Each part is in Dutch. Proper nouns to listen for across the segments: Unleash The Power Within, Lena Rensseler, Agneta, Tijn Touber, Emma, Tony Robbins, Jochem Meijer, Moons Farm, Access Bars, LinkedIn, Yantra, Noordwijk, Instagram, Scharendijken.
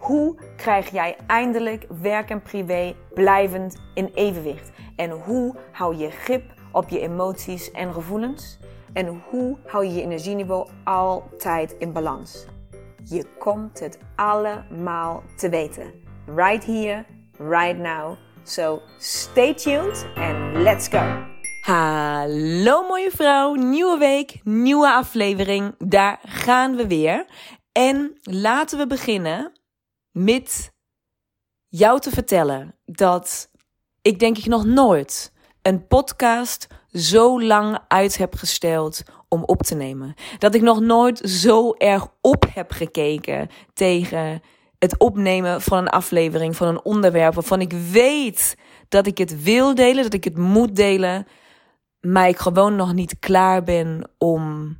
hoe krijg jij eindelijk werk en privé blijvend in evenwicht? En hoe hou je grip op je emoties en gevoelens? En hoe hou je je energieniveau altijd in balans? Je komt het allemaal te weten. Right here, right now. So stay tuned and let's go! Hallo mooie vrouw, nieuwe week, nieuwe aflevering. Daar gaan we weer. En laten we beginnen met jou te vertellen dat ik denk ik nog nooit een podcast zo lang uit heb gesteld om op te nemen. Dat ik nog nooit zo erg op heb gekeken tegen het opnemen van een aflevering, van een onderwerp waarvan ik weet dat ik het wil delen, dat ik het moet delen, maar ik gewoon nog niet klaar ben om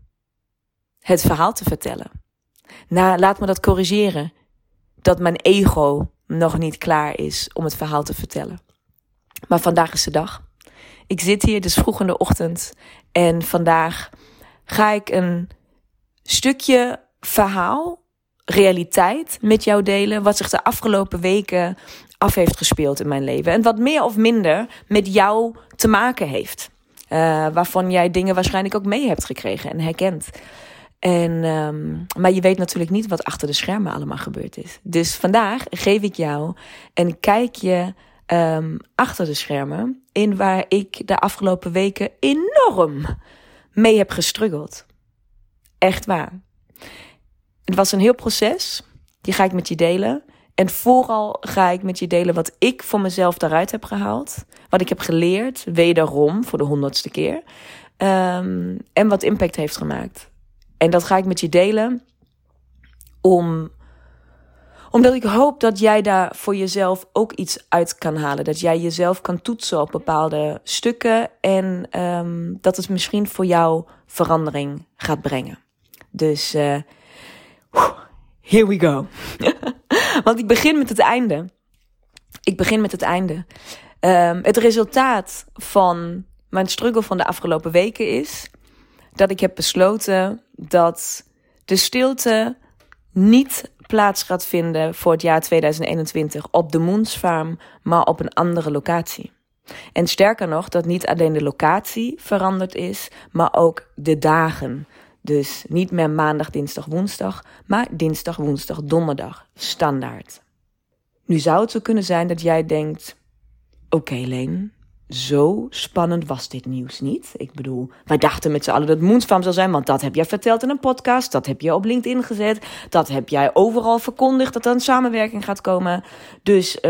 het verhaal te vertellen. Nou, laat me dat corrigeren. Dat mijn ego nog niet klaar is om het verhaal te vertellen. Maar vandaag is de dag. Ik zit hier, dus vroeg in de ochtend. En vandaag ga ik een stukje verhaal, realiteit met jou delen. Wat zich de afgelopen weken af heeft gespeeld in mijn leven. En wat meer of minder met jou te maken heeft. Waarvan jij dingen waarschijnlijk ook mee hebt gekregen en herkent. Maar je weet natuurlijk niet wat achter de schermen allemaal gebeurd is. Dus vandaag geef ik jou een kijkje achter de schermen in waar ik de afgelopen weken enorm mee heb gestruggeld. Echt waar. Het was een heel proces. Die ga ik met je delen. En vooral ga ik met je delen wat ik voor mezelf daaruit heb gehaald. Wat ik heb geleerd, wederom, voor de 100ste keer. En wat impact heeft gemaakt. En dat ga ik met je delen, omdat ik hoop dat jij daar voor jezelf ook iets uit kan halen. Dat jij jezelf kan toetsen op bepaalde stukken en dat het misschien voor jou verandering gaat brengen. Dus here we go. Want ik begin met het einde. Het resultaat van mijn struggle van de afgelopen weken is dat ik heb besloten dat de stilte niet plaats gaat vinden voor het jaar 2021 op de Moons Farm, maar op een andere locatie. En sterker nog, dat niet alleen de locatie veranderd is, maar ook de dagen. Dus niet meer maandag, dinsdag, woensdag, maar dinsdag, woensdag, donderdag, standaard. Nu zou het zo kunnen zijn dat jij denkt, oké, Leen, zo spannend was dit nieuws niet. Ik bedoel, wij dachten met z'n allen dat Moons Farm zou zijn, want dat heb jij verteld in een podcast, dat heb je op LinkedIn gezet, dat heb jij overal verkondigd dat er een samenwerking gaat komen. Dus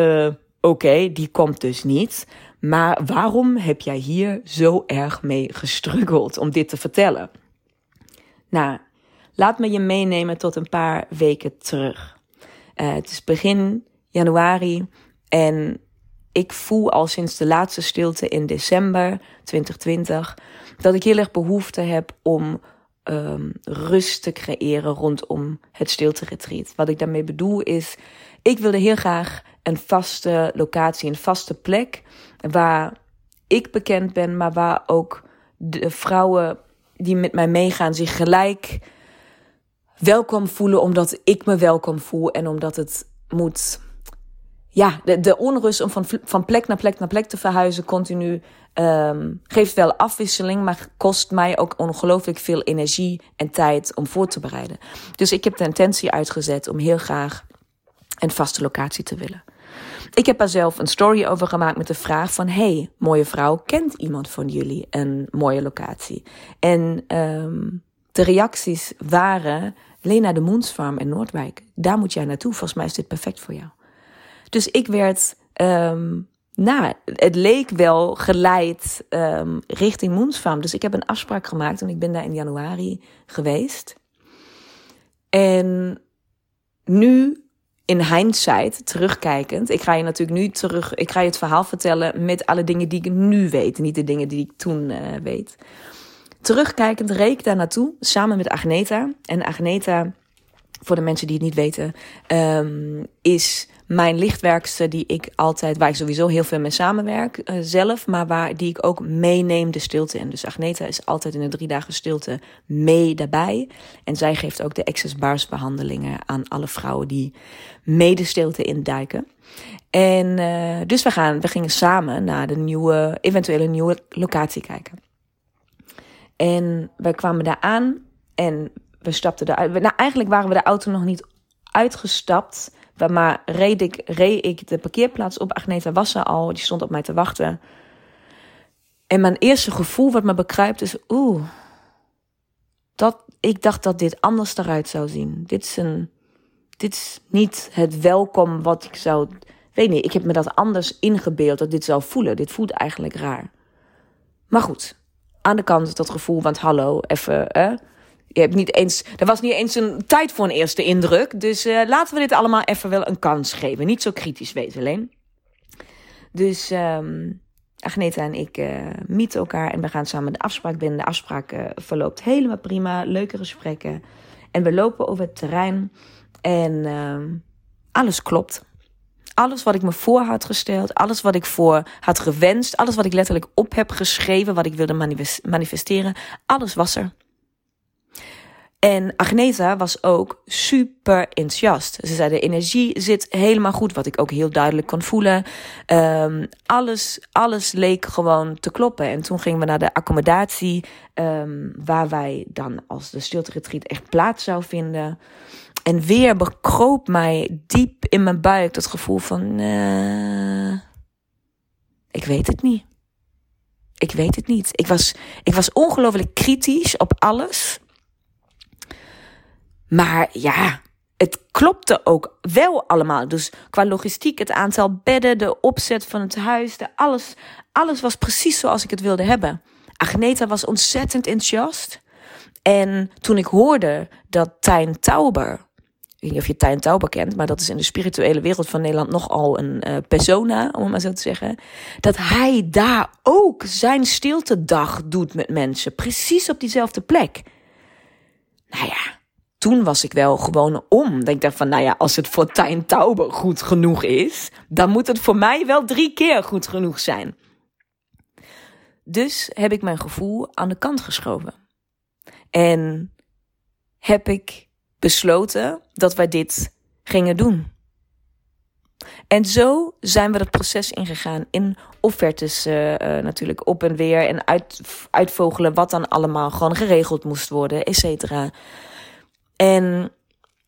oké, die komt dus niet. Maar waarom heb jij hier zo erg mee gestruggeld om dit te vertellen? Nou, laat me je meenemen tot een paar weken terug. Het is begin januari en ik voel al sinds de laatste stilte in december 2020 dat ik heel erg behoefte heb om rust te creëren rondom het stilte-retreat. Wat ik daarmee bedoel is, ik wilde heel graag een vaste locatie, een vaste plek waar ik bekend ben, maar waar ook de vrouwen die met mij meegaan zich gelijk welkom voelen, omdat ik me welkom voel en omdat het moet. Ja, de onrust om van plek naar plek naar plek te verhuizen continu geeft wel afwisseling, maar kost mij ook ongelooflijk veel energie en tijd om voor te bereiden. Dus ik heb de intentie uitgezet om heel graag een vaste locatie te willen. Ik heb daar zelf een story over gemaakt met de vraag van, hey, mooie vrouw, kent iemand van jullie een mooie locatie? En de reacties waren, Lena, de Moons Farm in Noordwijk, daar moet jij naartoe, volgens mij is dit perfect voor jou. Dus ik werd, het leek wel geleid richting Moons Farm. Dus ik heb een afspraak gemaakt en ik ben daar in januari geweest. En nu, in hindsight, terugkijkend, ik ga je het verhaal vertellen met alle dingen die ik nu weet, niet de dingen die ik toen weet. Terugkijkend reed ik daar naartoe, samen met Agneta. En Agneta, voor de mensen die het niet weten, is mijn lichtwerkster waar ik sowieso heel veel mee samenwerk zelf, maar die ik ook meeneem de stilte in. Dus Agneta is altijd in de 3 dagen stilte mee daarbij. En zij geeft ook de Access Bars behandelingen aan alle vrouwen die mee de stilte induiken. En dus we gingen samen naar de eventuele nieuwe locatie kijken. En wij kwamen daar aan en we stapten eruit. Nou, eigenlijk waren we de auto nog niet uitgestapt. Maar reed ik de parkeerplaats op. Agneta was er al, die stond op mij te wachten. En mijn eerste gevoel wat me bekruipt is... ik dacht dat dit anders eruit zou zien. Dit is niet het welkom wat ik zou... Weet niet, ik heb me dat anders ingebeeld, dat dit zou voelen. Dit voelt eigenlijk raar. Maar goed, aan de kant dat gevoel, want hallo, even... Er was niet eens een tijd voor een eerste indruk. Dus laten we dit allemaal even wel een kans geven. Niet zo kritisch wezen, alleen. Dus Agneta en ik mieten elkaar en we gaan samen de afspraak binnen. De afspraak verloopt helemaal prima. Leuke gesprekken. En we lopen over het terrein. En alles klopt. Alles wat ik me voor had gesteld, alles wat ik voor had gewenst, alles wat ik letterlijk op heb geschreven, wat ik wilde manifesteren, alles was er. En Agneta was ook super enthousiast. Ze zei, de energie zit helemaal goed, wat ik ook heel duidelijk kon voelen. Alles leek gewoon te kloppen. En toen gingen we naar de accommodatie, waar wij dan als de stilte-retreat echt plaats zou vinden. En weer bekroop mij diep in mijn buik dat gevoel van... ik weet het niet. Ik weet het niet. Ik was ongelooflijk kritisch op alles... Maar ja, het klopte ook wel allemaal. Dus qua logistiek, het aantal bedden, de opzet van het huis, alles was precies zoals ik het wilde hebben. Agneta was ontzettend enthousiast. En toen ik hoorde dat Tijn Touber, ik weet niet of je Tijn Touber kent, maar dat is in de spirituele wereld van Nederland nogal een persona, om het maar zo te zeggen. Dat hij daar ook zijn stiltedag doet met mensen, precies op diezelfde plek. Nou ja. Toen was ik wel gewoon om. Ik dacht van, nou ja, als het voor Tijn Touber goed genoeg is... dan moet het voor mij wel 3 keer goed genoeg zijn. Dus heb ik mijn gevoel aan de kant geschoven. En heb ik besloten dat wij dit gingen doen. En zo zijn we dat proces ingegaan. In offertes natuurlijk op en weer. En uitvogelen wat dan allemaal gewoon geregeld moest worden, et cetera. En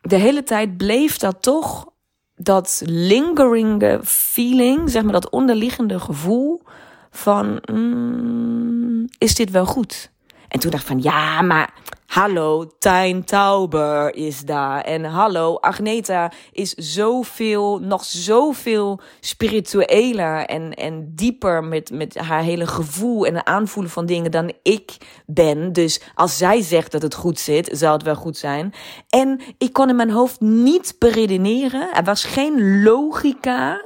de hele tijd bleef dat toch, dat lingering feeling, zeg maar dat onderliggende gevoel van, is dit wel goed? En toen dacht ik van, ja, maar hallo, Tijn Touber is daar. En hallo, Agneta is nog zoveel spiritueler en dieper met haar hele gevoel en het aanvoelen van dingen dan ik ben. Dus als zij zegt dat het goed zit, zou het wel goed zijn. En ik kon in mijn hoofd niet beredeneren. Er was geen logica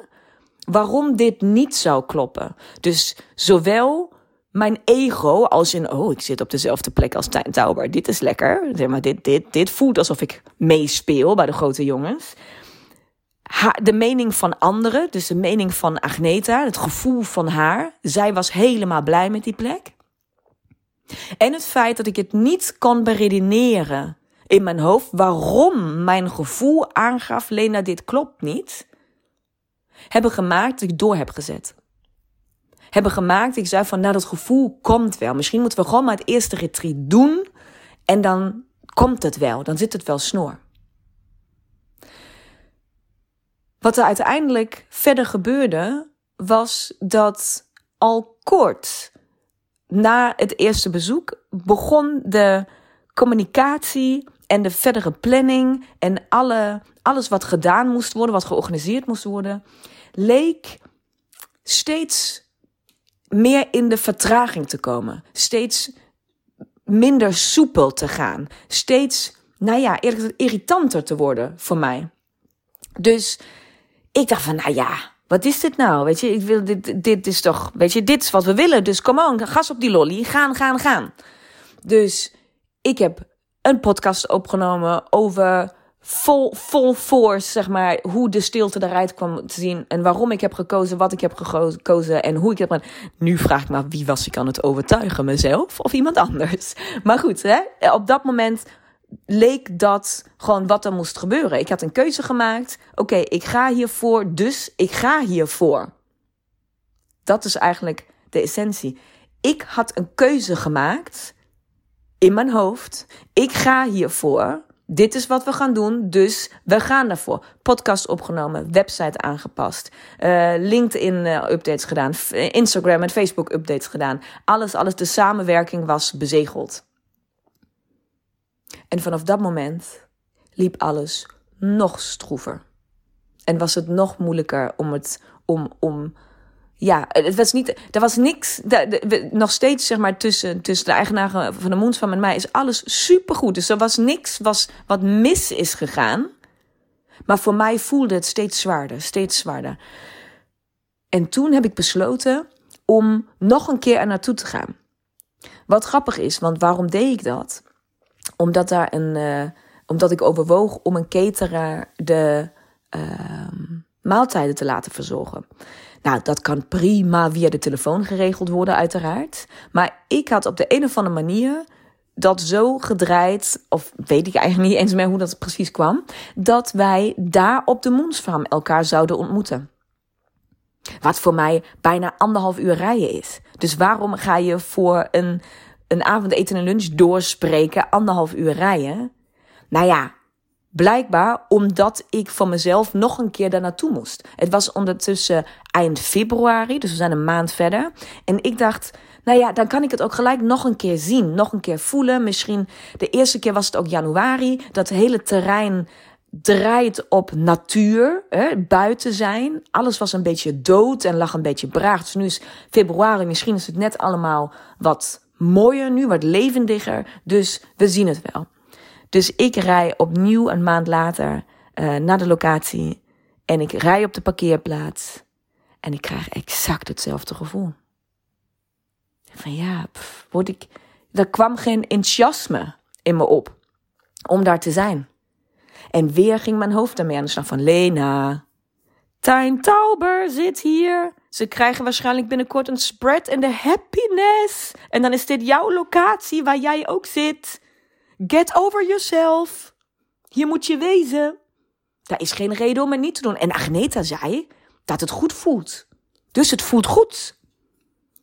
waarom dit niet zou kloppen. Dus zowel... mijn ego als in, ik zit op dezelfde plek als Tijn Touber. Dit is lekker. Zeg maar, dit voelt alsof ik meespeel bij de grote jongens. De mening van anderen, dus de mening van Agneta, het gevoel van haar. Zij was helemaal blij met die plek. En het feit dat ik het niet kon beredeneren in mijn hoofd... waarom mijn gevoel aangaf, Lena, dit klopt niet... hebben gemaakt dat ik door heb gezet. Ik zei van, nou, dat gevoel komt wel. Misschien moeten we gewoon maar het eerste retreat doen. En dan komt het wel. Dan zit het wel snor. Wat er uiteindelijk verder gebeurde, was dat al kort na het eerste bezoek begon de communicatie en de verdere planning en alles wat gedaan moest worden, wat georganiseerd moest worden, leek steeds meer in de vertraging te komen. Steeds minder soepel te gaan. Steeds, nou ja, eerlijk gezegd irritanter te worden voor mij. Dus ik dacht van, nou ja, wat is dit nou? Weet je, ik wil dit is toch, weet je, dit is wat we willen. Dus kom on, gas op die lolly, gaan. Dus ik heb een podcast opgenomen over vol force, zeg maar, hoe de stilte eruit kwam te zien en waarom ik heb gekozen, wat ik heb gekozen en hoe ik heb gedaan. Nu vraag ik me af, wie was ik aan het overtuigen, mezelf of iemand anders? Maar goed, hè? Op dat moment leek dat gewoon wat er moest gebeuren. Ik had een keuze gemaakt. Oké, ik ga hiervoor, dus ik ga hiervoor. Dat is eigenlijk de essentie. Ik had een keuze gemaakt in mijn hoofd. Ik ga hiervoor. Dit is wat we gaan doen, dus we gaan daarvoor. Podcast opgenomen, website aangepast, LinkedIn-updates gedaan, Instagram en Facebook-updates gedaan. Alles, de samenwerking was bezegeld. En vanaf dat moment liep alles nog stroever. En was het nog moeilijker om het... ja, het was niet, er was niks... nog steeds, zeg maar, tussen de eigenaren van de Moons Farm en mij is alles supergoed. Dus er was niks wat mis is gegaan. Maar voor mij voelde het steeds zwaarder. En toen heb ik besloten om nog een keer er naartoe te gaan. Wat grappig is, want waarom deed ik dat? Omdat ik overwoog om een cateraar de maaltijden te laten verzorgen. Nou, dat kan prima via de telefoon geregeld worden, uiteraard. Maar ik had op de een of andere manier dat zo gedraaid, of weet ik eigenlijk niet eens meer hoe dat precies kwam, dat wij daar op de Moons Farm elkaar zouden ontmoeten. Wat voor mij bijna 1,5 uur rijden is. Dus waarom ga je voor een avondeten en lunch doorspreken, 1,5 uur rijden? Nou ja, blijkbaar omdat ik van mezelf nog een keer daar naartoe moest. Het was ondertussen eind februari, dus we zijn een maand verder. En ik dacht, nou ja, dan kan ik het ook gelijk nog een keer zien, nog een keer voelen. Misschien de eerste keer was het ook januari, dat hele terrein draait op natuur, hè, buiten zijn. Alles was een beetje dood en lag een beetje braak. Dus nu is februari, misschien is het net allemaal wat mooier nu, wat levendiger. Dus we zien het wel. Dus ik rij opnieuw een maand later naar de locatie. En ik rij op de parkeerplaats. En ik krijg exact hetzelfde gevoel. Van ja, er kwam geen enthousiasme in me op om daar te zijn. En weer ging mijn hoofd daarmee aan de slag van Lena. Tijn Touber zit hier. Ze krijgen waarschijnlijk binnenkort een spread in de happiness. En dan is dit jouw locatie waar jij ook zit. Get over yourself. Hier moet je wezen. Daar is geen reden om het niet te doen. En Agneta zei dat het goed voelt. Dus het voelt goed.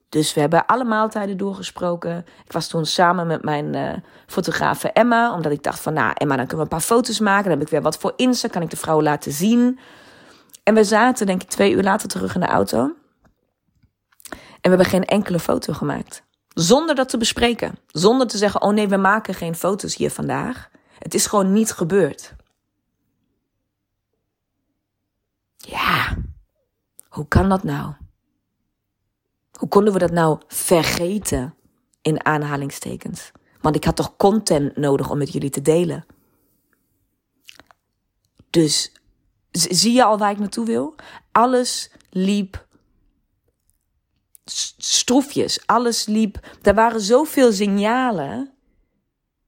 Dus we hebben alle maaltijden doorgesproken. Ik was toen samen met mijn fotografe Emma. Omdat ik dacht van, nou Emma, dan kunnen we een paar foto's maken. Dan heb ik weer wat voor Insta. Kan ik de vrouw laten zien. En we zaten, denk ik, 2 uur later terug in de auto. En we hebben geen enkele foto gemaakt. Zonder dat te bespreken. Zonder te zeggen, oh nee, we maken geen foto's hier vandaag. Het is gewoon niet gebeurd. Ja, hoe kan dat nou? Hoe konden we dat nou vergeten? In aanhalingstekens. Want ik had toch content nodig om met jullie te delen. Dus, zie je al waar ik naartoe wil? Alles liep stroefjes. Alles liep... Er waren zoveel signalen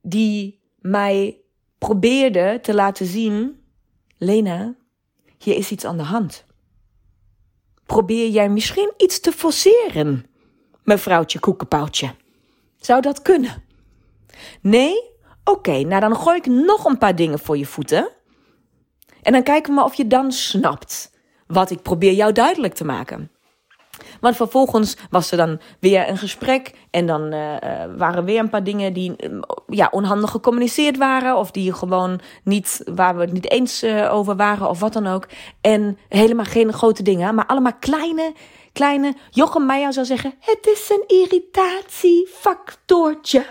die mij probeerden te laten zien. Lena, hier is iets aan de hand. Probeer jij misschien iets te forceren, mevrouwtje koekenpauwtje? Zou dat kunnen? Nee? Oké, nou dan gooi ik nog een paar dingen voor je voeten. En dan kijken we maar of je dan snapt wat ik probeer jou duidelijk te maken. Want vervolgens was er dan weer een gesprek. En dan waren weer een paar dingen die onhandig gecommuniceerd waren. Of die gewoon niet, waar we het niet eens over waren of wat dan ook. En helemaal geen grote dingen. Maar allemaal kleine. Jochem Meijer zou zeggen, het is een irritatiefactortje.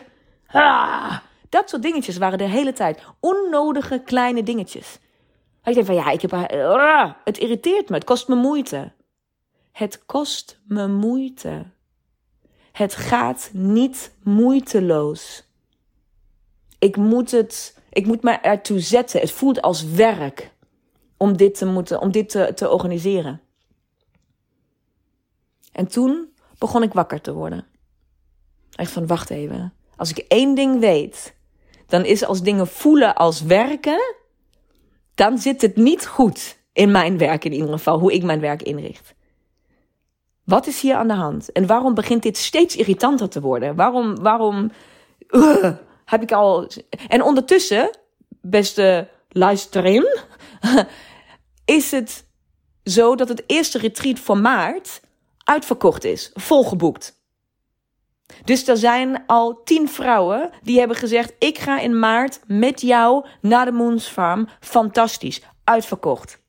Ah, dat soort dingetjes waren de hele tijd. Onnodige kleine dingetjes. Ik denk van ja, het irriteert me, het kost me moeite. Het kost me moeite. Het gaat niet moeiteloos. Ik moet me ertoe zetten. Het voelt als werk. om dit te moeten, om dit te organiseren. En toen begon ik wakker te worden. Echt van, wacht even. Als ik één ding weet, dan is als dingen voelen als werken, dan zit het niet goed in mijn werk in ieder geval, hoe ik mijn werk inricht. Wat is hier aan de hand? En waarom begint dit steeds irritanter te worden? Waarom heb ik al... En ondertussen, beste livestream, is het zo dat het eerste retreat van maart uitverkocht is, volgeboekt. Dus er zijn al 10 vrouwen die hebben gezegd, ik ga in maart met jou naar de Moons Farm. Fantastisch, uitverkocht.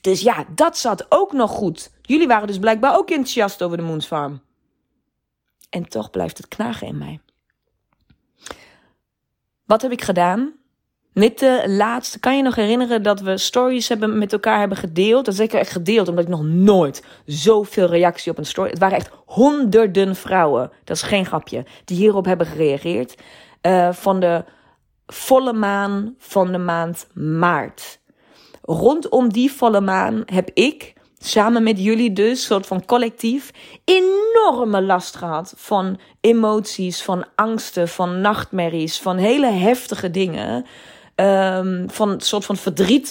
Dus ja, dat zat ook nog goed. Jullie waren dus blijkbaar ook enthousiast over de Moons Farm. En toch blijft het knagen in mij. Wat heb ik gedaan? Net de laatste, kan je nog herinneren dat we stories hebben met elkaar hebben gedeeld? Dat is echt gedeeld, omdat ik nog nooit zoveel reactie op een story... Het waren echt honderden vrouwen, dat is geen grapje, die hierop hebben gereageerd. Van de volle maan van de maand maart. Rondom die volle maan heb ik, samen met jullie dus, soort van collectief, enorme last gehad van emoties, van angsten, van nachtmerries, van hele heftige dingen. Van een soort van verdriet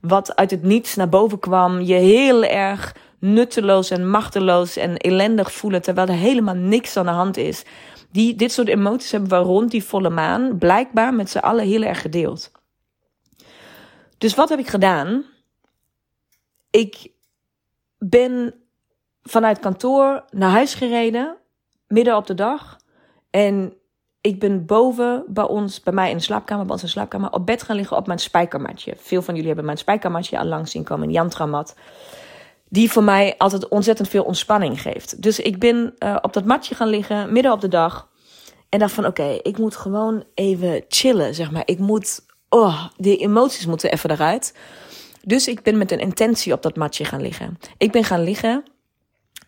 wat uit het niets naar boven kwam. Je heel erg nutteloos en machteloos en ellendig voelen, terwijl er helemaal niks aan de hand is. Dit soort emoties hebben we rond die volle maan blijkbaar met z'n allen heel erg gedeeld. Dus wat heb ik gedaan? Ik ben vanuit kantoor naar huis gereden, midden op de dag. En ik ben boven bij ons in de slaapkamer, op bed gaan liggen op mijn spijkermatje. Veel van jullie hebben mijn spijkermatje al lang zien komen, een Yantra-mat. Die voor mij altijd ontzettend veel ontspanning geeft. Dus ik ben op dat matje gaan liggen, midden op de dag. En dacht van, oké, ik moet gewoon even chillen, zeg maar. Ik moet... die emoties moeten even eruit. Dus ik ben met een intentie op dat matje gaan liggen. Ik ben gaan liggen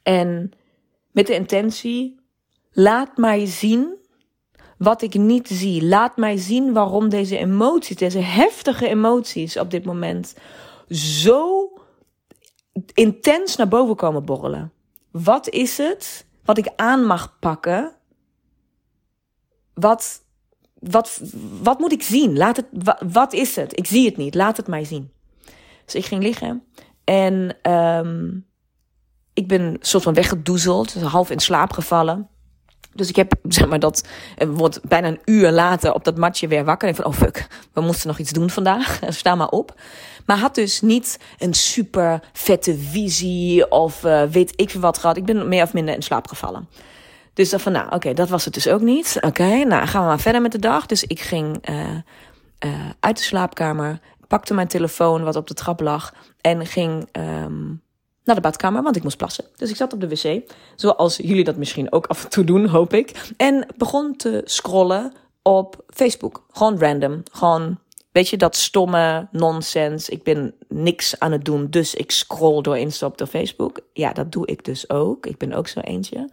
en met de intentie... laat mij zien wat ik niet zie. Laat mij zien waarom deze emoties, deze heftige emoties op dit moment... zo intens naar boven komen borrelen. Wat is het wat ik aan mag pakken? Wat moet ik zien? Wat is het? Ik zie het niet. Laat het mij zien. Dus ik ging liggen. En ik ben soort van weggedoezeld. Half in slaap gevallen. Dus ik heb, zeg maar, dat... wordt bijna een uur later op dat matje weer wakker. En van, oh fuck, we moesten nog iets doen vandaag. Sta maar op. Maar had dus niet een super vette visie of weet ik veel wat gehad. Ik ben meer of minder in slaap gevallen. Dus dan van, nou, oké, dat was het dus ook niet. Oké, nou, gaan we maar verder met de dag. Dus ik ging uit de slaapkamer, pakte mijn telefoon wat op de trap lag... en ging naar de badkamer, want ik moest plassen. Dus ik zat op de wc, zoals jullie dat misschien ook af en toe doen, hoop ik. En begon te scrollen op Facebook. Gewoon random, gewoon... Weet je, dat stomme nonsens. Ik ben niks aan het doen, dus ik scroll door Insta op Facebook. Ja, dat doe ik dus ook. Ik ben ook zo eentje.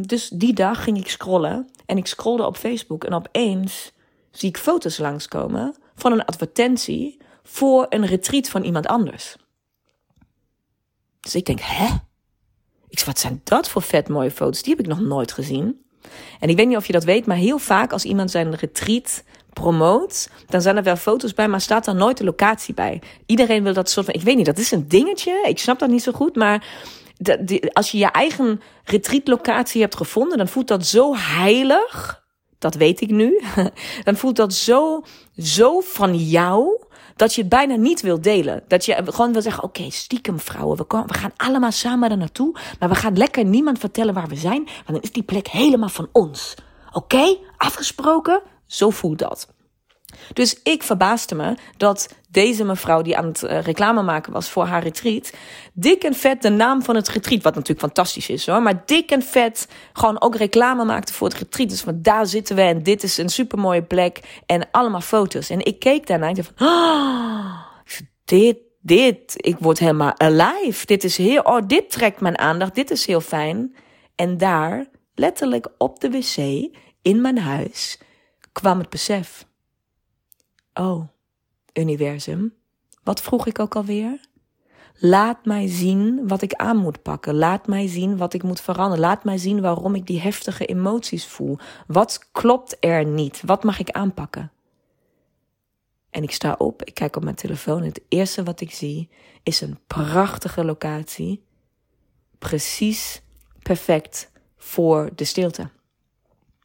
Dus die dag ging ik scrollen en ik scrollde op Facebook en opeens zie ik foto's langskomen van een advertentie voor een retreat van iemand anders. Dus ik denk, hè? Wat zijn dat voor vet mooie foto's? Die heb ik nog nooit gezien. En ik weet niet of je dat weet, maar heel vaak als iemand zijn retreat promoot, dan zijn er wel foto's bij, maar staat daar nooit de locatie bij. Iedereen wil dat soort van, ik weet niet, dat is een dingetje, ik snap dat niet zo goed, maar... als je je eigen retreatlocatie hebt gevonden, dan voelt dat zo heilig. Dat weet ik nu. Dan voelt dat zo van jou, dat je het bijna niet wilt delen. Dat je gewoon wil zeggen, oké, stiekem vrouwen, we gaan allemaal samen daar naartoe. Maar we gaan lekker niemand vertellen waar we zijn. Want dan is die plek helemaal van ons. Oké, afgesproken? Zo voelt dat. Dus ik verbaasde me dat deze mevrouw die aan het reclame maken was voor haar retreat... dik en vet de naam van het retreat, wat natuurlijk fantastisch is hoor... maar dik en vet gewoon ook reclame maakte voor het retreat. Dus van daar zitten we en dit is een supermooie plek en allemaal foto's. En ik keek daarna en dacht van... ik word helemaal alive. Dit is heel... dit trekt mijn aandacht, dit is heel fijn. En daar, letterlijk op de wc in mijn huis, kwam het besef... Oh, universum, wat vroeg ik ook alweer? Laat mij zien wat ik aan moet pakken. Laat mij zien wat ik moet veranderen. Laat mij zien waarom ik die heftige emoties voel. Wat klopt er niet? Wat mag ik aanpakken? En ik sta op, ik kijk op mijn telefoon. Het eerste wat ik zie is een prachtige locatie. Precies perfect voor de stilte.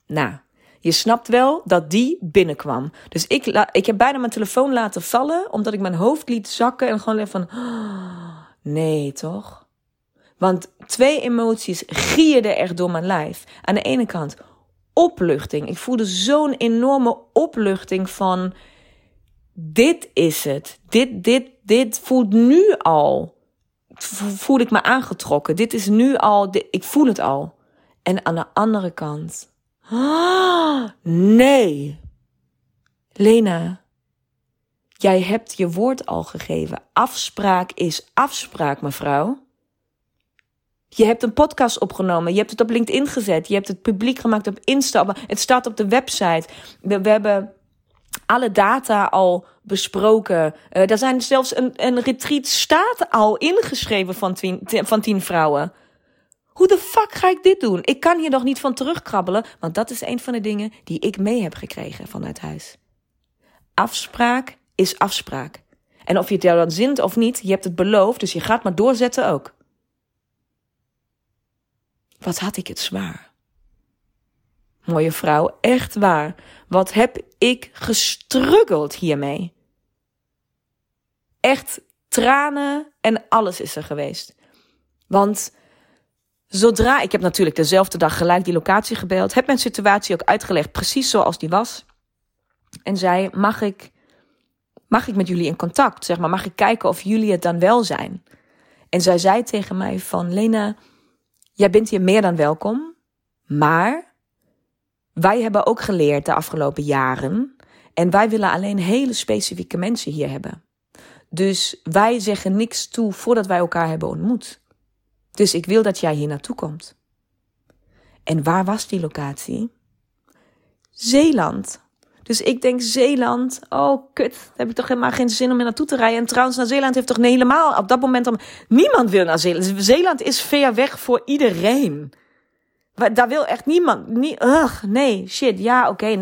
Nou, je snapt wel dat die binnenkwam. Dus ik heb bijna mijn telefoon laten vallen, omdat ik mijn hoofd liet zakken en gewoon van, oh, nee toch? Want twee emoties gierden echt door mijn lijf. Aan de ene kant opluchting. Ik voelde zo'n enorme opluchting van, dit is het. Dit voelt nu al. Voel ik me aangetrokken. Dit is nu al, ik voel het al. En aan de andere kant, ah, nee. Lena, jij hebt je woord al gegeven. Afspraak is afspraak, mevrouw. Je hebt een podcast opgenomen. Je hebt het op LinkedIn gezet. Je hebt het publiek gemaakt op Insta. Het staat op de website. We hebben alle data al besproken. Daar zijn zelfs een retreat staat al ingeschreven van 10 vrouwen. Hoe de fuck ga ik dit doen? Ik kan hier nog niet van terugkrabbelen, want dat is een van de dingen die ik mee heb gekregen vanuit huis. Afspraak is afspraak. En of je het dan zint of niet, je hebt het beloofd, dus je gaat maar doorzetten ook. Wat had ik het zwaar. Mooie vrouw, echt waar. Wat heb ik gestruggeld hiermee. Echt tranen en alles is er geweest. Want zodra, ik heb natuurlijk dezelfde dag gelijk die locatie gebeld, heb mijn situatie ook uitgelegd, precies zoals die was. En zei, mag ik met jullie in contact? Zeg maar, mag ik kijken of jullie het dan wel zijn? En zij zei tegen mij van, Lena, jij bent hier meer dan welkom, maar wij hebben ook geleerd de afgelopen jaren en wij willen alleen hele specifieke mensen hier hebben. Dus wij zeggen niks toe voordat wij elkaar hebben ontmoet. Dus ik wil dat jij hier naartoe komt. En waar was die locatie? Zeeland. Dus ik denk Zeeland, oh kut, daar heb ik toch helemaal geen zin om hier naartoe te rijden. En trouwens, naar Zeeland heeft toch helemaal op dat moment, niemand wil naar Zeeland. Zeeland is ver weg voor iedereen. Daar wil echt niemand, nee, shit, ja, oké,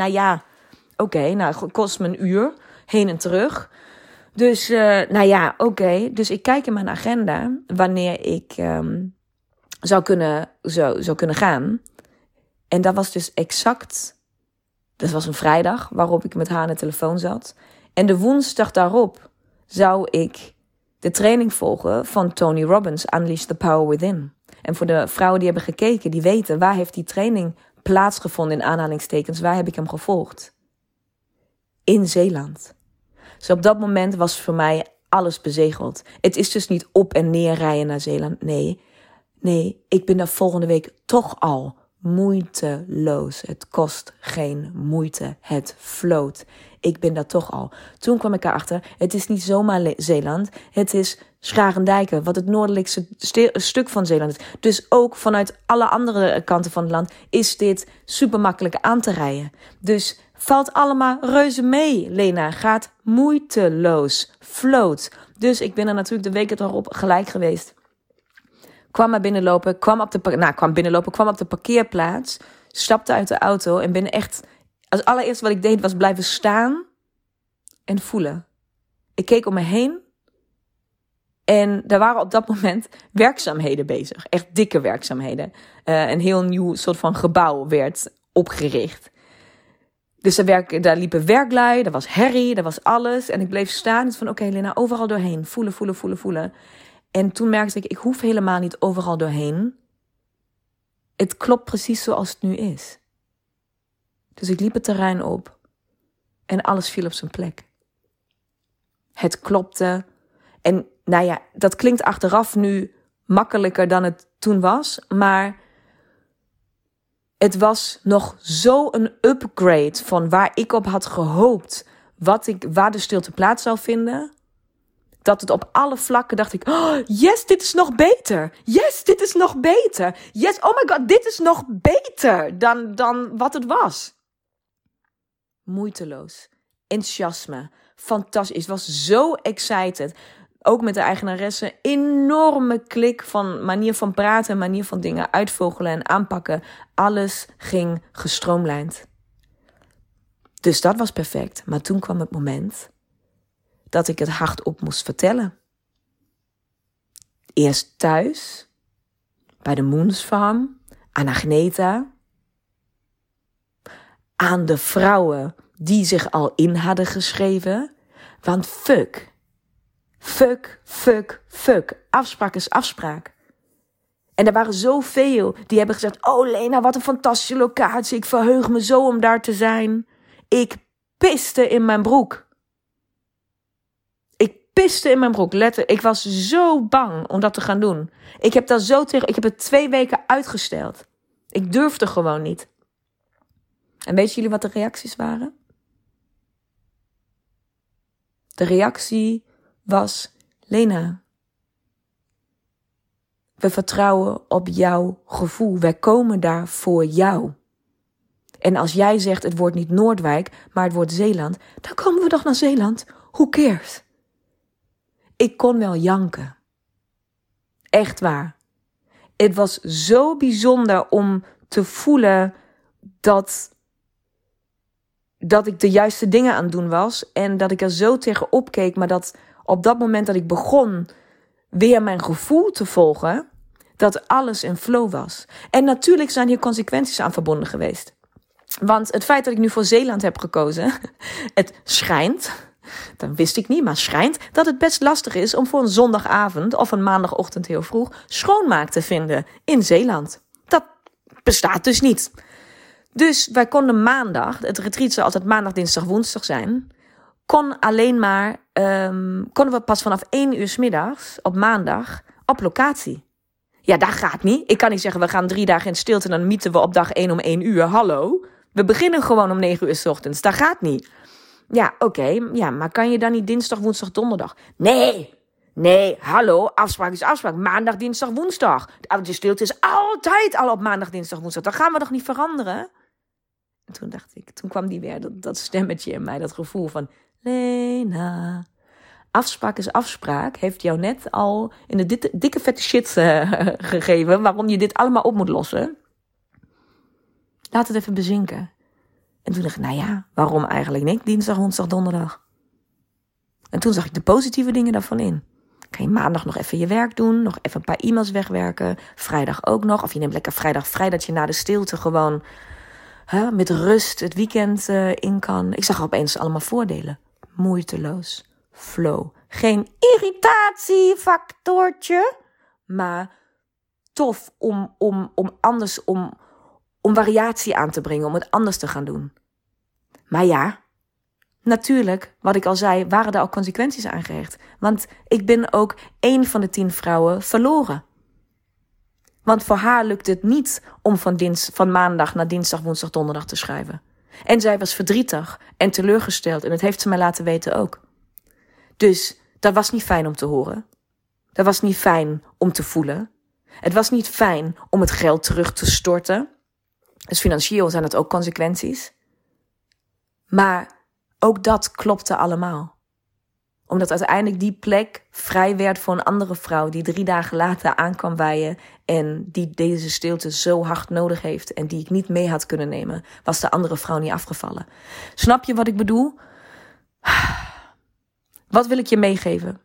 nou, kost me een uur, heen en terug. Dus, Dus ik kijk in mijn agenda wanneer ik zou kunnen gaan. En dat was dus exact, dat was een vrijdag waarop ik met haar aan de telefoon zat. En de woensdag daarop zou ik de training volgen van Tony Robbins, Unleash The Power Within. En voor de vrouwen die hebben gekeken, die weten, waar heeft die training plaatsgevonden in aanhalingstekens, waar heb ik hem gevolgd? In Zeeland. Dus op dat moment was voor mij alles bezegeld. Het is dus niet op en neer rijden naar Zeeland. Nee, ik ben daar volgende week toch al moeiteloos. Het kost geen moeite. Het floot. Ik ben daar toch al. Toen kwam ik erachter, het is niet zomaar Zeeland. Het is Scharendijken, wat het noordelijkste stuk van Zeeland is. Dus ook vanuit alle andere kanten van het land is dit super makkelijk aan te rijden. Dus valt allemaal reuze mee, Lena. Gaat moeiteloos. Float. Dus ik ben er natuurlijk de week erop gelijk geweest. Kwam op de parkeerplaats. Stapte uit de auto en ben echt, als allereerst wat ik deed was blijven staan en voelen. Ik keek om me heen. En daar waren op dat moment werkzaamheden bezig. Echt dikke werkzaamheden. Een heel nieuw soort van gebouw werd opgericht. Dus daar liepen werklui, er was herrie, er was alles. En ik bleef staan. Dus van oké, Lena, overal doorheen. Voelen. En toen merkte ik hoef helemaal niet overal doorheen. Het klopt precies zoals het nu is. Dus ik liep het terrein op. En alles viel op zijn plek. Het klopte. En dat klinkt achteraf nu makkelijker dan het toen was. Maar het was nog zo'n upgrade van waar ik op had gehoopt, waar de stilte plaats zou vinden, dat het op alle vlakken dacht ik, oh, yes, dit is nog beter. Yes, dit is nog beter. Yes, oh my god, dit is nog beter dan wat het was. Moeiteloos. Enthousiasme. fantastisch. Het was zo excited. Ook met de eigenaresse. Enorme klik van manier van praten, manier van dingen uitvogelen en aanpakken. Alles ging gestroomlijnd. Dus dat was perfect. Maar toen kwam het moment dat ik het hardop moest vertellen. Eerst thuis, bij de Moons Farm, aan Agneta. Aan de vrouwen die zich al in hadden geschreven. Want fuck. Afspraak is afspraak. En er waren zoveel die hebben gezegd: oh Lena, wat een fantastische locatie. Ik verheug me zo om daar te zijn. Ik piste in mijn broek. Letterlijk. Ik was zo bang om dat te gaan doen. Ik heb het 2 weken uitgesteld. Ik durfde gewoon niet. En weten jullie wat de reacties waren? De reactie was: Lena, we vertrouwen op jouw gevoel. Wij komen daar voor jou. En als jij zegt het wordt niet Noordwijk, maar het wordt Zeeland, dan komen we toch naar Zeeland. Who cares? Ik kon wel janken. Echt waar. Het was zo bijzonder om te voelen dat ik de juiste dingen aan het doen was. En dat ik er zo tegenop keek. Maar dat op dat moment dat ik begon weer mijn gevoel te volgen, dat alles in flow was. En natuurlijk zijn hier consequenties aan verbonden geweest. Want het feit dat ik nu voor Zeeland heb gekozen, het schijnt, dan wist ik niet, maar schijnt dat het best lastig is om voor een zondagavond of een maandagochtend heel vroeg schoonmaak te vinden in Zeeland. Dat bestaat dus niet. Dus wij konden maandag, het retreat zal altijd maandag, dinsdag, woensdag zijn, konden we pas vanaf 1 uur 's middags op maandag op locatie. Ja, dat gaat niet. Ik kan niet zeggen, we gaan 3 dagen in stilte en dan mieten we op dag 1 om 1 uur. Hallo, we beginnen gewoon om 9 uur 's ochtends. Dat gaat niet. Ja, oké, ja, maar kan je dan niet dinsdag, woensdag, donderdag? Nee, hallo, afspraak is afspraak. Maandag, dinsdag, woensdag. De stilte is altijd al op maandag, dinsdag, woensdag. Dat gaan we toch niet veranderen? En toen dacht ik, toen kwam die weer, dat stemmetje in mij, dat gevoel van: Lena, afspraak is afspraak. Heeft jou net al in de dikke vette shit gegeven waarom je dit allemaal op moet lossen. Laat het even bezinken. En toen dacht ik, nou ja, waarom eigenlijk niet? Dinsdag, woensdag, donderdag. En toen zag ik de positieve dingen daarvan in. Kan je maandag nog even je werk doen, nog even een paar e-mails wegwerken. Vrijdag ook nog. Of je neemt lekker vrijdag vrij, dat je na de stilte gewoon met rust het weekend in kan. Ik zag opeens allemaal voordelen. Moeiteloos, flow. Geen irritatiefactortje, maar tof om anders, om variatie aan te brengen, om het anders te gaan doen. Maar ja, natuurlijk, wat ik al zei, waren er al consequenties aan gehecht. Want ik ben ook 1 van de 10 vrouwen verloren. Want voor haar lukte het niet om van maandag naar dinsdag, woensdag, donderdag te schrijven. En zij was verdrietig en teleurgesteld. En dat heeft ze mij laten weten ook. Dus dat was niet fijn om te horen. Dat was niet fijn om te voelen. Het was niet fijn om het geld terug te storten. Dus financieel zijn dat ook consequenties. Maar ook dat klopte allemaal. Omdat uiteindelijk die plek vrij werd voor een andere vrouw die 3 dagen later aan kwam waaien en die deze stilte zo hard nodig heeft en die ik niet mee had kunnen nemen, was de andere vrouw niet afgevallen. Snap je wat ik bedoel? Wat wil ik je meegeven?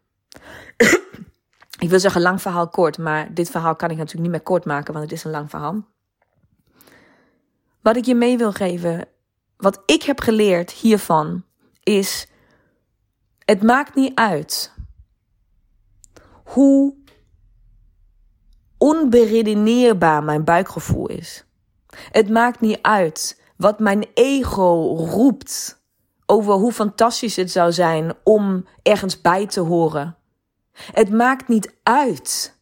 Ik wil zeggen lang verhaal kort, maar dit verhaal kan ik natuurlijk niet meer kort maken, want het is een lang verhaal. Wat ik je mee wil geven, wat ik heb geleerd hiervan, is: het maakt niet uit hoe onberedeneerbaar mijn buikgevoel is. Het maakt niet uit wat mijn ego roept over hoe fantastisch het zou zijn om ergens bij te horen. Het maakt niet uit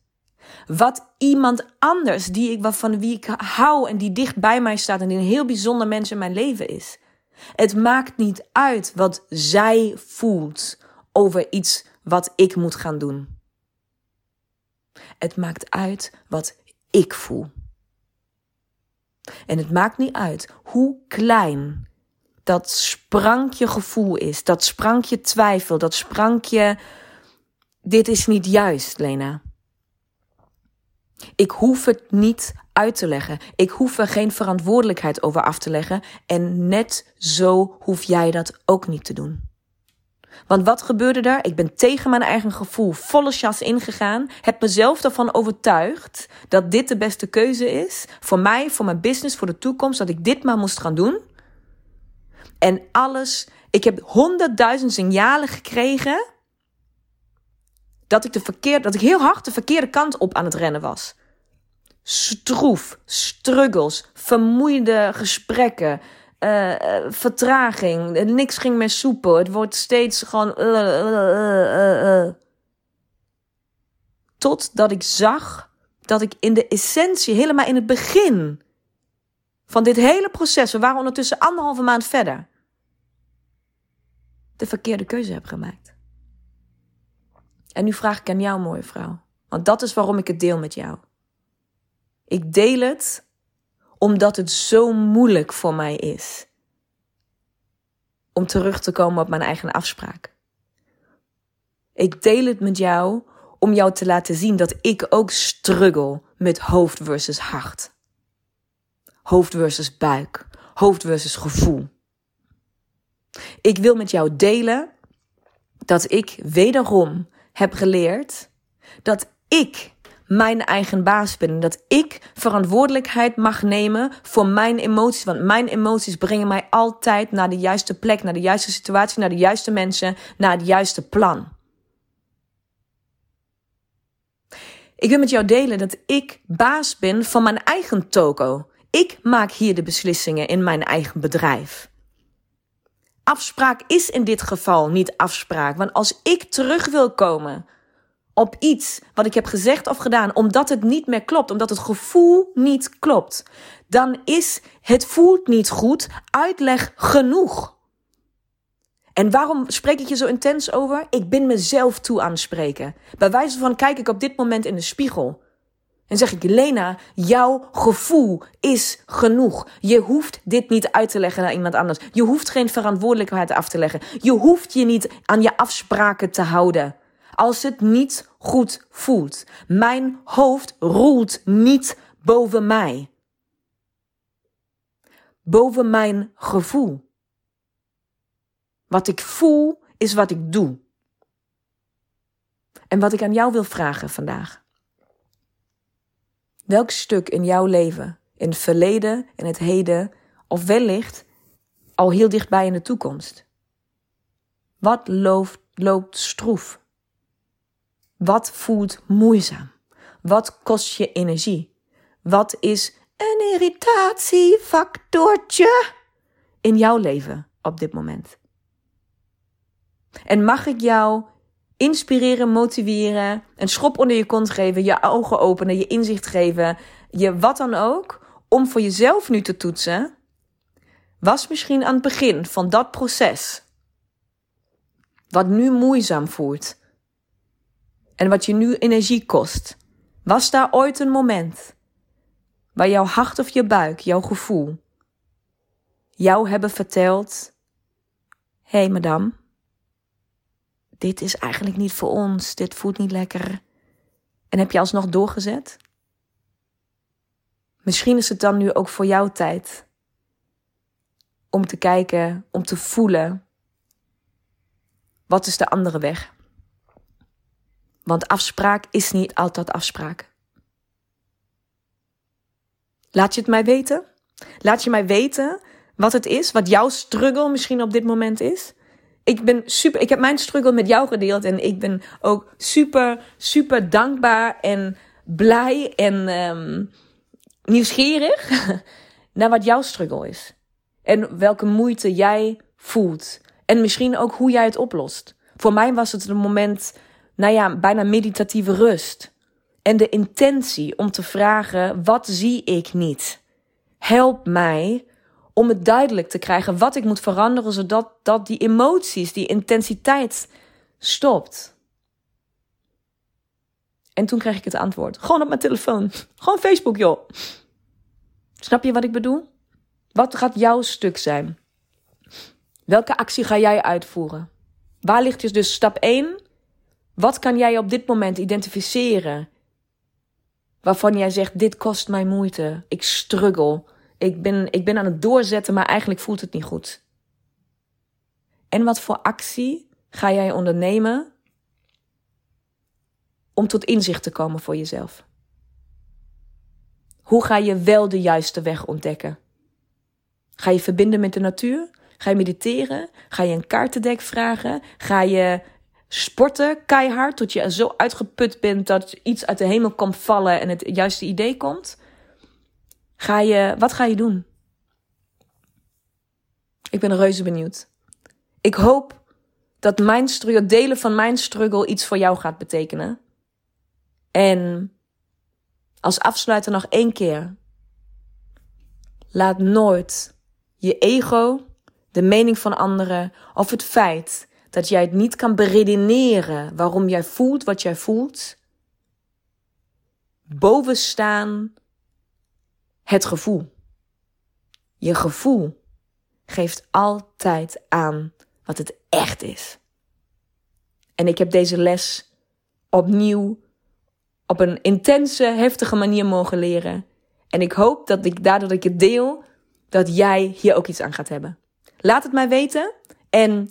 wat iemand anders van wie ik hou en die dicht bij mij staat en die een heel bijzonder mens in mijn leven is. Het maakt niet uit wat zij voelt over iets wat ik moet gaan doen. Het maakt uit wat ik voel. En het maakt niet uit hoe klein dat sprankje gevoel is, dat sprankje twijfel, dat sprankje, dit is niet juist, Lena. Ik hoef het niet uit te leggen. Ik hoef er geen verantwoordelijkheid over af te leggen. En net zo hoef jij dat ook niet te doen. Want wat gebeurde er? Ik ben tegen mijn eigen gevoel volle chas ingegaan. Heb mezelf ervan overtuigd dat dit de beste keuze is. Voor mij, voor mijn business, voor de toekomst. Dat ik dit maar moest gaan doen. En alles. Ik heb 100.000 signalen gekregen. Dat ik heel hard de verkeerde kant op aan het rennen was. Stroef, struggles, vermoeiende gesprekken, vertraging, niks ging meer soepel. Het wordt steeds gewoon... Totdat ik zag dat ik in de essentie, helemaal in het begin van dit hele proces, we waren ondertussen 1,5 maand verder, de verkeerde keuze heb gemaakt. En nu vraag ik aan jou, mooie vrouw. Want dat is waarom ik het deel met jou. Ik deel het omdat het zo moeilijk voor mij is om terug te komen op mijn eigen afspraak. Ik deel het met jou om jou te laten zien dat ik ook struggle met hoofd versus hart. Hoofd versus buik. Hoofd versus gevoel. Ik wil met jou delen dat ik wederom heb geleerd dat ik mijn eigen baas ben. Dat ik verantwoordelijkheid mag nemen voor mijn emoties. Want mijn emoties brengen mij altijd naar de juiste plek, naar de juiste situatie, naar de juiste mensen, naar het juiste plan. Ik wil met jou delen dat ik baas ben van mijn eigen toko. Ik maak hier de beslissingen in mijn eigen bedrijf. Afspraak is in dit geval niet afspraak. Want als ik terug wil komen op iets wat ik heb gezegd of gedaan, omdat het niet meer klopt, omdat het gevoel niet klopt, dan is het voelt niet goed uitleg genoeg. En waarom spreek ik je zo intens over? Ik ben mezelf toe aan het spreken. Bij wijze van kijk ik op dit moment in de spiegel. En zeg ik, Lena, jouw gevoel is genoeg. Je hoeft dit niet uit te leggen naar iemand anders. Je hoeft geen verantwoordelijkheid af te leggen. Je hoeft je niet aan je afspraken te houden. Als het niet goed voelt. Mijn hoofd roelt niet boven mij. Boven mijn gevoel. Wat ik voel is wat ik doe. En wat ik aan jou wil vragen vandaag. Welk stuk in jouw leven, in het verleden, in het heden, of wellicht al heel dichtbij in de toekomst? Wat loopt stroef? Wat voelt moeizaam? Wat kost je energie? Wat is een irritatiefactortje in jouw leven op dit moment? En mag ik jou inspireren, motiveren, een schop onder je kont geven, je ogen openen, je inzicht geven, je wat dan ook, om voor jezelf nu te toetsen, was misschien aan het begin van dat proces, wat nu moeizaam voelt en wat je nu energie kost, was daar ooit een moment waar jouw hart of je buik, jouw gevoel, jou hebben verteld, hey madame, dit is eigenlijk niet voor ons, dit voelt niet lekker. En heb je alsnog doorgezet? Misschien is het dan nu ook voor jou tijd om te kijken, om te voelen. Wat is de andere weg? Want afspraak is niet altijd afspraak. Laat je het mij weten? Laat je mij weten wat het is, wat jouw struggle misschien op dit moment is? Ik heb mijn struggle met jou gedeeld en ik ben ook super, super dankbaar en blij en nieuwsgierig naar wat jouw struggle is. En welke moeite jij voelt. En misschien ook hoe jij het oplost. Voor mij was het een moment, bijna meditatieve rust. En de intentie om te vragen, wat zie ik niet? Help mij om het duidelijk te krijgen wat ik moet veranderen, zodat die emoties, die intensiteit stopt. En toen kreeg ik het antwoord. Gewoon op mijn telefoon. Gewoon Facebook, joh. Snap je wat ik bedoel? Wat gaat jouw stuk zijn? Welke actie ga jij uitvoeren? Waar ligt dus stap 1? Wat kan jij op dit moment identificeren? Waarvan jij zegt, dit kost mij moeite. Ik struggle. Ik ben aan het doorzetten, maar eigenlijk voelt het niet goed. En wat voor actie ga jij ondernemen om tot inzicht te komen voor jezelf? Hoe ga je wel de juiste weg ontdekken? Ga je verbinden met de natuur? Ga je mediteren? Ga je een kaartendek vragen? Ga je sporten keihard tot je zo uitgeput bent dat iets uit de hemel komt vallen en het juiste idee komt? Wat ga je doen? Ik ben reuze benieuwd. Ik hoop dat het delen van mijn struggle iets voor jou gaat betekenen. En als afsluiter nog 1 keer. Laat nooit je ego, de mening van anderen of het feit dat jij het niet kan beredeneren waarom jij voelt wat jij voelt, bovenstaan het gevoel. Je gevoel geeft altijd aan wat het echt is. En ik heb deze les opnieuw op een intense, heftige manier mogen leren. En ik hoop dat doordat ik het deel, dat jij hier ook iets aan gaat hebben. Laat het mij weten en